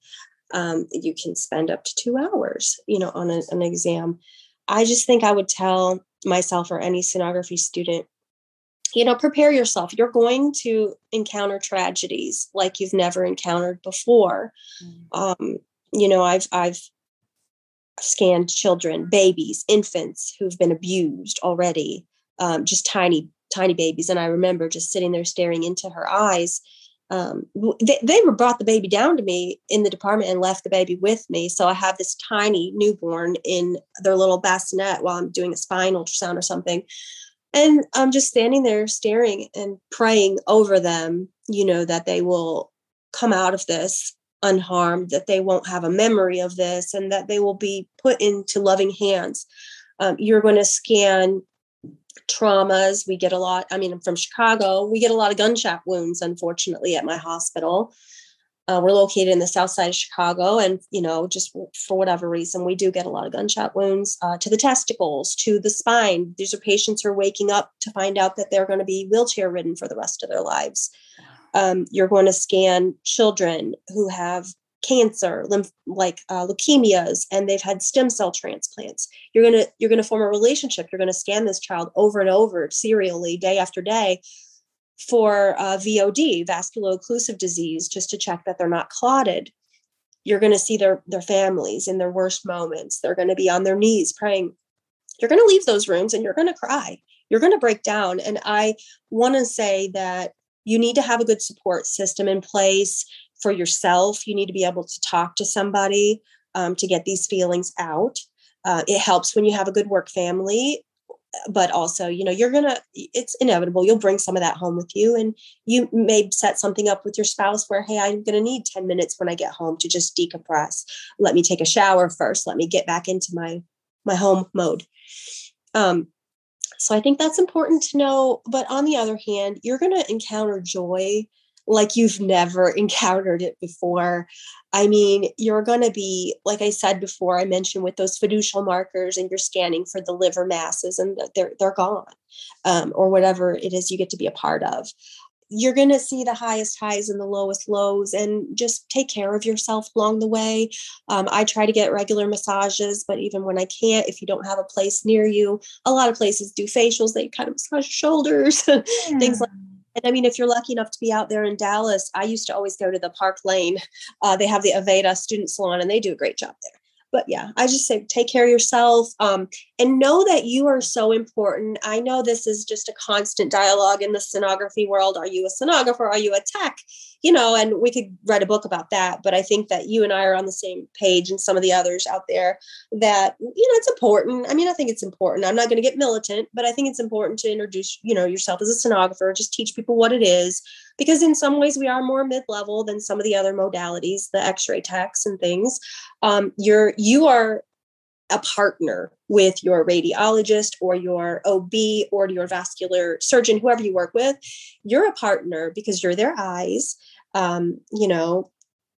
Um, you can spend up to two hours, you know, on a, an exam. I just think I would tell myself or any sonography student, you know, prepare yourself. You're going to encounter tragedies like you've never encountered before. Mm-hmm. Um, you know, I've I've. scanned children, babies, infants who've been abused already, um, just tiny, tiny babies. And I remember just sitting there staring into her eyes. Um, they, they were brought the baby down to me in the department and left the baby with me. So I have this tiny newborn in their little bassinet while I'm doing a spine ultrasound or something. And I'm just standing there staring and praying over them, you know, that they will come out of this unharmed, that they won't have a memory of this, and that they will be put into loving hands. Um, you're going to scan traumas. We get a lot. I mean, I'm from Chicago. We get a lot of gunshot wounds, unfortunately, at my hospital. Uh, we're located in the south side of Chicago. And, you know, just for whatever reason, we do get a lot of gunshot wounds uh, to the testicles, to the spine. These are patients who are waking up to find out that they're going to be wheelchair ridden for the rest of their lives. Um, you're going to scan children who have cancer, lymph, like uh, leukemias, and they've had stem cell transplants. You're going to, you're going to form a relationship. You're going to scan this child over and over serially, day after day, for uh, V O D, vascular occlusive disease, just to check that they're not clotted. You're going to see their, their families in their worst moments. They're going to be on their knees praying. You're going to leave those rooms and you're going to cry. You're going to break down. And I want to say that you need to have a good support system in place for yourself. You need to be able to talk to somebody um, to get these feelings out. Uh, it helps when you have a good work family. But also, you know, you're going to, it's inevitable. You'll bring some of that home with you, and you may set something up with your spouse where, hey, I'm going to need ten minutes when I get home to just decompress. Let me take a shower first. Let me get back into my, my home mode. Um, so I think that's important to know. But on the other hand, you're going to encounter joy like you've never encountered it before. I mean, you're going to be, like I said before, I mentioned with those fiducial markers, and you're scanning for the liver masses and they're, they're gone, um, or whatever it is you get to be a part of. You're going to see the highest highs and the lowest lows, and just take care of yourself along the way. Um, I try to get regular massages, but even when I can't, if you don't have a place near you, a lot of places do facials. They kind of massage shoulders, yeah. Things like that. And I mean, if you're lucky enough to be out there in Dallas, I used to always go to the Park Lane. Uh, they have the Aveda student salon, and they do a great job there. But yeah, I just say, take care of yourself, um, and know that you are so important. I know this is just a constant dialogue in the sonography world. Are you a sonographer? Are you a tech? You know, and we could write a book about that. But I think that you and I are on the same page, and some of the others out there, that, you know, it's important. I mean, I think it's important. I'm not going to get militant, but I think it's important to introduce, you know, yourself as a sonographer, just teach people what it is, because in some ways we are more mid-level than some of the other modalities, the x-ray techs and things. Um, you're, you are a partner with your radiologist or your O B or your vascular surgeon, whoever you work with. You're a partner because you're their eyes. Um, you know,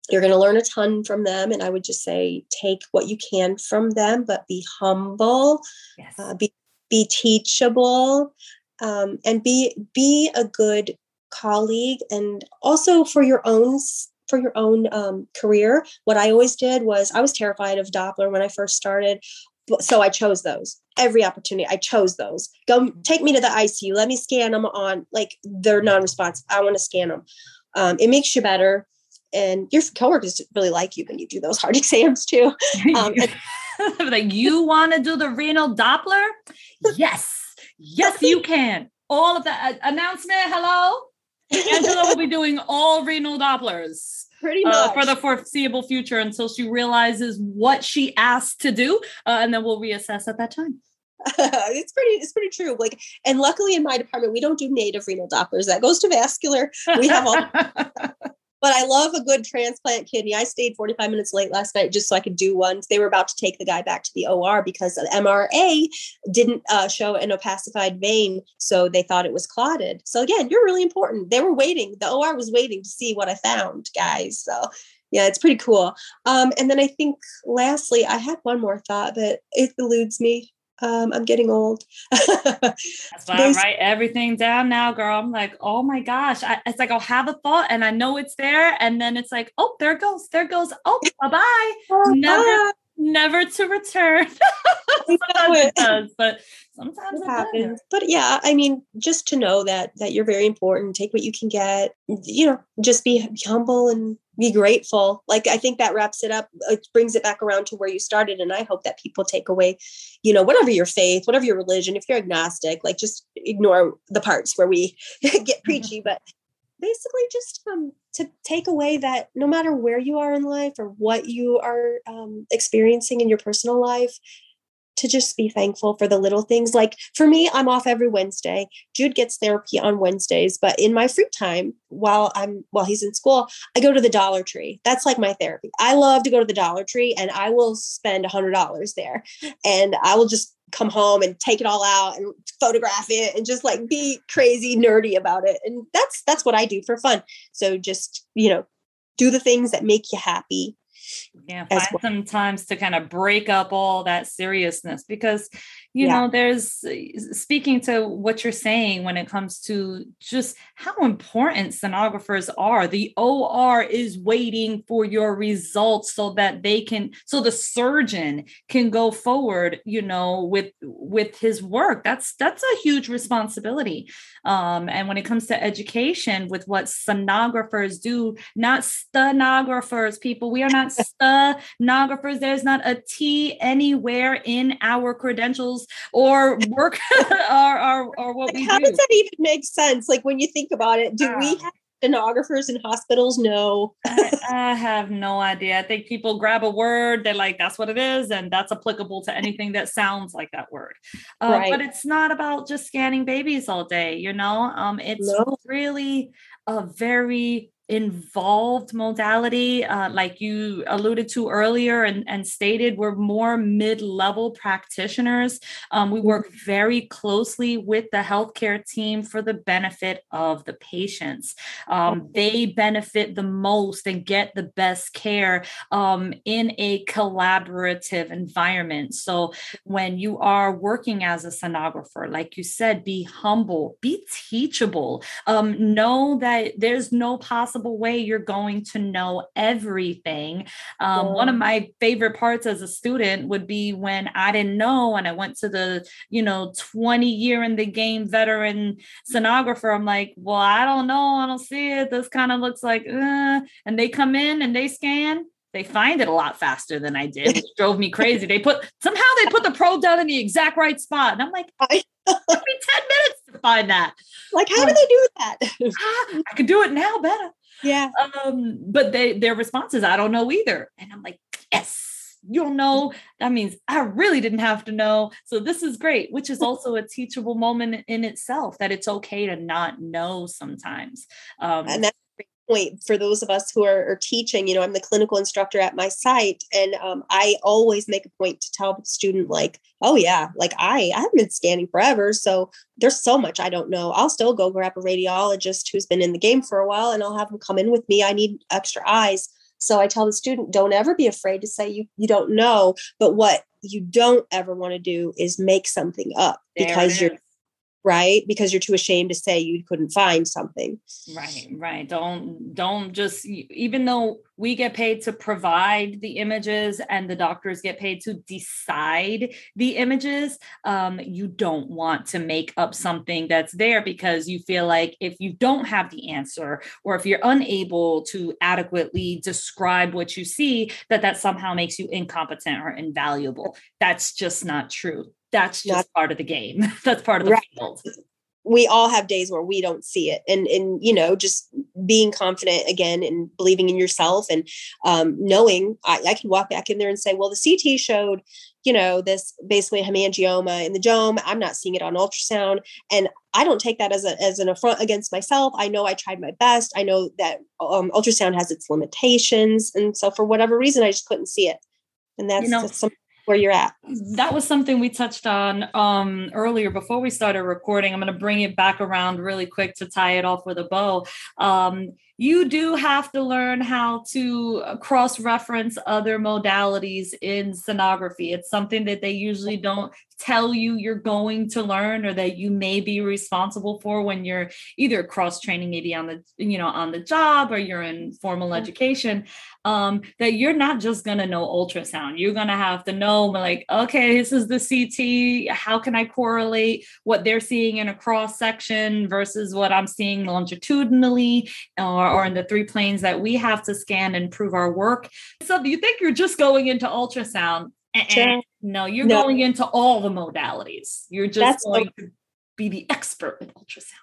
you're going to learn a ton from them. And I would just say, take what you can from them, but be humble, yes. uh, be, be teachable, um, and be, be a good colleague. And also for your own for your own um, career. What I always did was, I was terrified of Doppler when I first started. So I chose those every opportunity. I chose those. Go take me to the I C U. Let me scan them on, like, they're non-responsive. I want to scan them. Um, it makes you better. And your coworkers really like you when you do those hard exams too. Um, and- like, you want to do the renal Doppler? Yes. Yes, you can. All of that uh, announcement. Hello. Angela will be doing all renal Dopplers pretty much uh, for the foreseeable future, until she realizes what she asked to do. Uh, and then we'll reassess at that time. it's pretty, it's pretty true. Like, and luckily in my department, we don't do native renal Dopplers. That goes to vascular. We have all, but I love a good transplant kidney. I stayed forty-five minutes late last night just so I could do one. They were about to take the guy back to the O R because the M R A didn't uh, show an opacified vein. So they thought it was clotted. So again, you're really important. They were waiting. The O R was waiting to see what I found, guys. So yeah, it's pretty cool. Um, and then I think lastly, I had one more thought, but it eludes me. Um, I'm getting old. That's why I write everything down now, girl. I'm like, oh my gosh. I, it's like, I'll have a thought and I know it's there. And then it's like, oh, there it goes. There it goes. Oh, bye-bye. Oh, never, bye. Never to return. Sometimes it does, but sometimes it, it happens. But yeah, I mean, just to know that, that you're very important. Take what you can get, you know, just be, be humble and be grateful. Like, I think that wraps it up. It brings it back around to where you started. And I hope that people take away, you know, whatever your faith, whatever your religion, if you're agnostic, like, just ignore the parts where we get preachy, but basically just um, to take away that no matter where you are in life or what you are um, experiencing in your personal life, to just be thankful for the little things. Like for me, I'm off every Wednesday. Jude gets therapy on Wednesdays, but in my free time while I'm, while he's in school, I go to the Dollar Tree. That's like my therapy. I love to go to the Dollar Tree, and I will spend a hundred dollars there, and I will just come home and take it all out and photograph it and just like be crazy nerdy about it. And that's, that's what I do for fun. So just, you know, do the things that make you happy. Yeah, find well. some times to kind of break up all that seriousness, because, you yeah. know, there's speaking to what you're saying when it comes to just how important sonographers are. The O R is waiting for your results so that they can, so the surgeon can go forward, you know, with, with his work. That's, that's a huge responsibility. Um, and when it comes to education with what sonographers do, not stenographers, people, we are not stenographers. There's not a T anywhere in our credentials or work or, or, or what like we how do. How does that even make sense? Like when you think about it, do uh, we have stenographers in hospitals? No. I, I have no idea. I think people grab a word. They're like, that's what it is. And that's applicable to anything that sounds like that word. Uh, right. But it's not about just scanning babies all day. You know, um, it's no. really a very involved modality, uh, like you alluded to earlier and, and stated, we're more mid-level practitioners. Um, we work very closely with the healthcare team for the benefit of the patients. Um, they benefit the most and get the best care um, in a collaborative environment. So when you are working as a sonographer, like you said, be humble, be teachable, um, know that there's no possible way you're going to know everything. Um, yeah. One of my favorite parts as a student would be when I didn't know, and I went to the, you know, twenty year in the game veteran sonographer. I'm like, well, I don't know. I don't see it. This kind of looks like, uh, and they come in and they scan. They find it a lot faster than I did, which drove me crazy. They put, somehow they put the probe down in the exact right spot. And I'm like, it took me ten minutes to find that. Like, how um, do they do that? ah, I could do it now better. Yeah. Um, but they, their response is, I don't know either. And I'm like, yes, you don't know. That means I really didn't have to know. So this is great, which is also a teachable moment in itself, that it's okay to not know sometimes. Um, and that's a great point for those of us who are, are teaching. You know, I'm the clinical instructor at my site, and um, I always make a point to tell the student, like, oh yeah, like I, I haven't been scanning forever. So there's so much I don't know. I'll still go grab a radiologist who's been in the game for a while, and I'll have them come in with me. I need extra eyes. So I tell the student, don't ever be afraid to say you, you don't know, but what you don't ever want to do is make something up there because you're right. Because you're too ashamed to say you couldn't find something. Right. Right. Don't, don't just, even though we get paid to provide the images and the doctors get paid to decide the images, um, you don't want to make up something that's there because you feel like if you don't have the answer, or if you're unable to adequately describe what you see, that that somehow makes you incompetent or invaluable. That's just not true. That's just Not, part of the game. That's part of the right. field. We all have days where we don't see it. And, and, you know, just being confident again and believing in yourself and um, knowing I, I can walk back in there and say, well, the C T showed, you know, this basically hemangioma in the dome. I'm not seeing it on ultrasound. And I don't take that as a, as an affront against myself. I know I tried my best. I know that um, ultrasound has its limitations. And so for whatever reason, I just couldn't see it. And that's, you know, that's something where you're at. That was something we touched on um, earlier before we started recording. I'm going to bring it back around really quick to tie it off with a bow. Um, you do have to learn how to cross-reference other modalities in sonography. It's something that they usually don't tell you you're going to learn, or that you may be responsible for when you're either cross-training, maybe on the, you know, on the job, or you're in formal education, um, that you're not just going to know ultrasound. You're going to have to know, like, okay, this is the C T. How can I correlate what they're seeing in a cross section versus what I'm seeing longitudinally or, or in the three planes that we have to scan and prove our work. So you think you're just going into ultrasound. Uh-uh. No, you're no. going into all the modalities. You're just That's going like- to be the expert in ultrasound.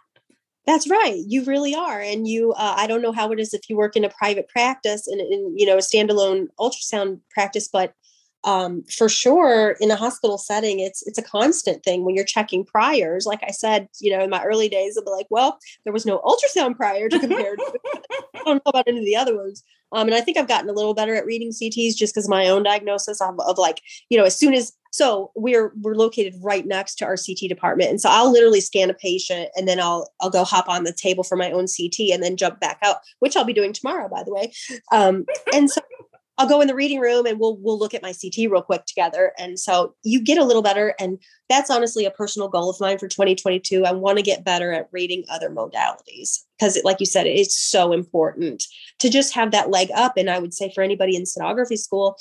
That's right. You really are. And you, uh, I don't know how it is if you work in a private practice and, and you know, a standalone ultrasound practice, but um, for sure in a hospital setting, it's, it's a constant thing when you're checking priors. Like I said, you know, in my early days, I'd be like, well, there was no ultrasound prior to compare to. I don't know about any of the other ones. Um, and I think I've gotten a little better at reading C Ts just because of my own diagnosis of, of like, you know, as soon as So we're we're located right next to our C T department. And so I'll literally scan a patient and then I'll I'll go hop on the table for my own C T and then jump back out, which I'll be doing tomorrow, by the way. Um, and so I'll go in the reading room and we'll we'll look at my C T real quick together. And so you get a little better. And that's honestly a personal goal of mine for twenty twenty-two. I want to get better at reading other modalities because, like you said, it's so important to just have that leg up. And I would say for anybody in sonography school,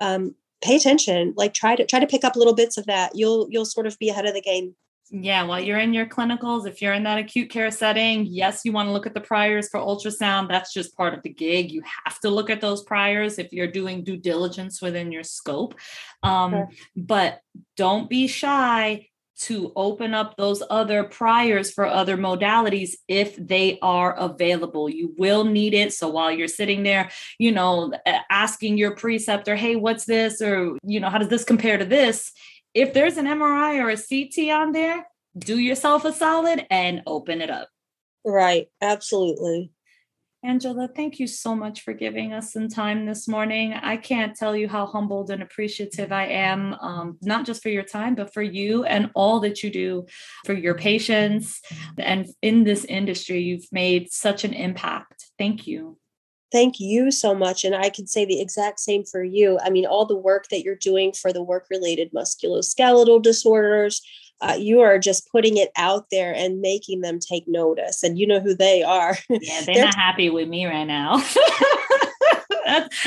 um, pay attention, like try to try to pick up little bits of that. You'll you'll sort of be ahead of the game. Yeah, while you're in your clinicals, if you're in that acute care setting, yes, you want to look at the priors for ultrasound. That's just part of the gig. You have to look at those priors if you're doing due diligence within your scope. Um, sure. But don't be shy to open up those other priors for other modalities if they are available. You will need it. So while you're sitting there, you know, asking your preceptor, hey, what's this? Or, you know, how does this compare to this? If there's an M R I or a C T on there, do yourself a solid and open it up. Right. Absolutely. Angela, thank you so much for giving us some time this morning. I can't tell you how humbled and appreciative I am, um, not just for your time, but for you and all that you do for your patients. And in this industry, you've made such an impact. Thank you. Thank you so much. And I can say the exact same for you. I mean, all the work that you're doing for the work-related musculoskeletal disorders, uh, you are just putting it out there and making them take notice. And you know who they are. Yeah, they're, they're not happy with me right now.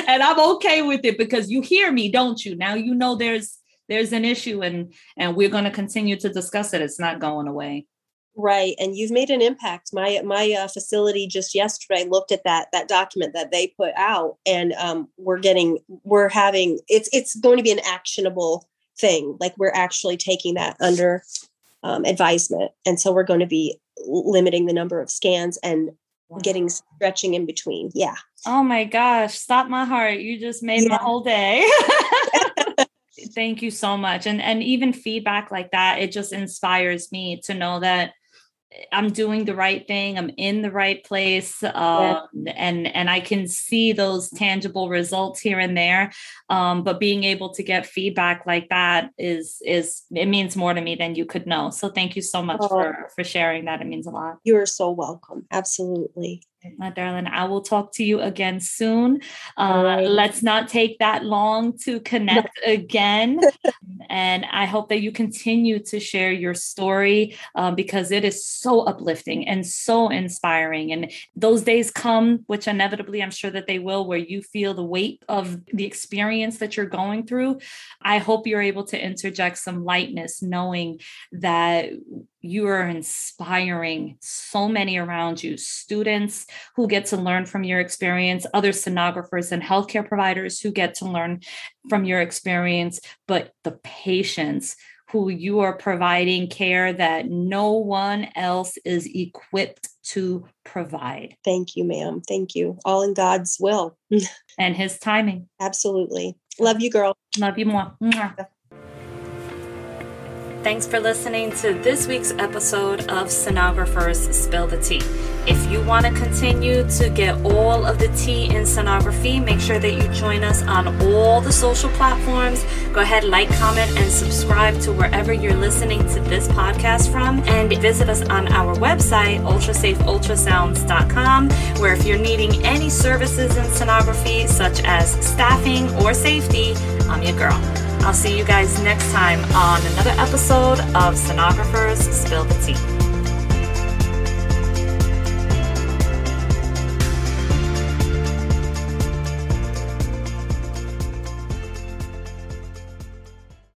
And I'm okay with it because you hear me, don't you? Now, you know, there's there's an issue and and we're going to continue to discuss it. It's not going away. Right. And you've made an impact. My my uh, facility just yesterday looked at that that document that they put out, and um, we're getting we're having it's it's going to be an actionable thing. Like we're actually taking that under um, advisement. And so we're going to be limiting the number of scans and wow. getting stretching in between. Yeah. Oh, my gosh. Stop my heart. You just made yeah. my whole day. Thank you so much. And, and even feedback like that, it just inspires me to know that I'm doing the right thing. I'm in the right place. Um, yeah. And, and I can see those tangible results here and there. Um, but being able to get feedback like that is, is, it means more to me than you could know. So thank you so much oh. for, for sharing that. It means a lot. You are so welcome. Absolutely. My darling, I will talk to you again soon. Uh, right. Let's not take that long to connect no. again. And I hope that you continue to share your story uh, because it is so uplifting and so inspiring. And those days come, which inevitably I'm sure that they will, where you feel the weight of the experience that you're going through. I hope you're able to interject some lightness, knowing that you are inspiring so many around you, students who get to learn from your experience, other sonographers and healthcare providers who get to learn from your experience, but the patients who you are providing care that no one else is equipped to provide. Thank you, ma'am. Thank you. All in God's will. And his timing. Absolutely. Love you, girl. Love you more. Thanks for listening to this week's episode of Sonographers Spill the Tea. If you want to continue to get all of the tea in sonography, make sure that you join us on all the social platforms. Go ahead, like, comment, and subscribe to wherever you're listening to this podcast from. And visit us on our website, ultrasafe ultrasounds dot com, where if you're needing any services in sonography, such as staffing or safety, I'm your girl. I'll see you guys next time on another episode of Sonographers Spill the Tea.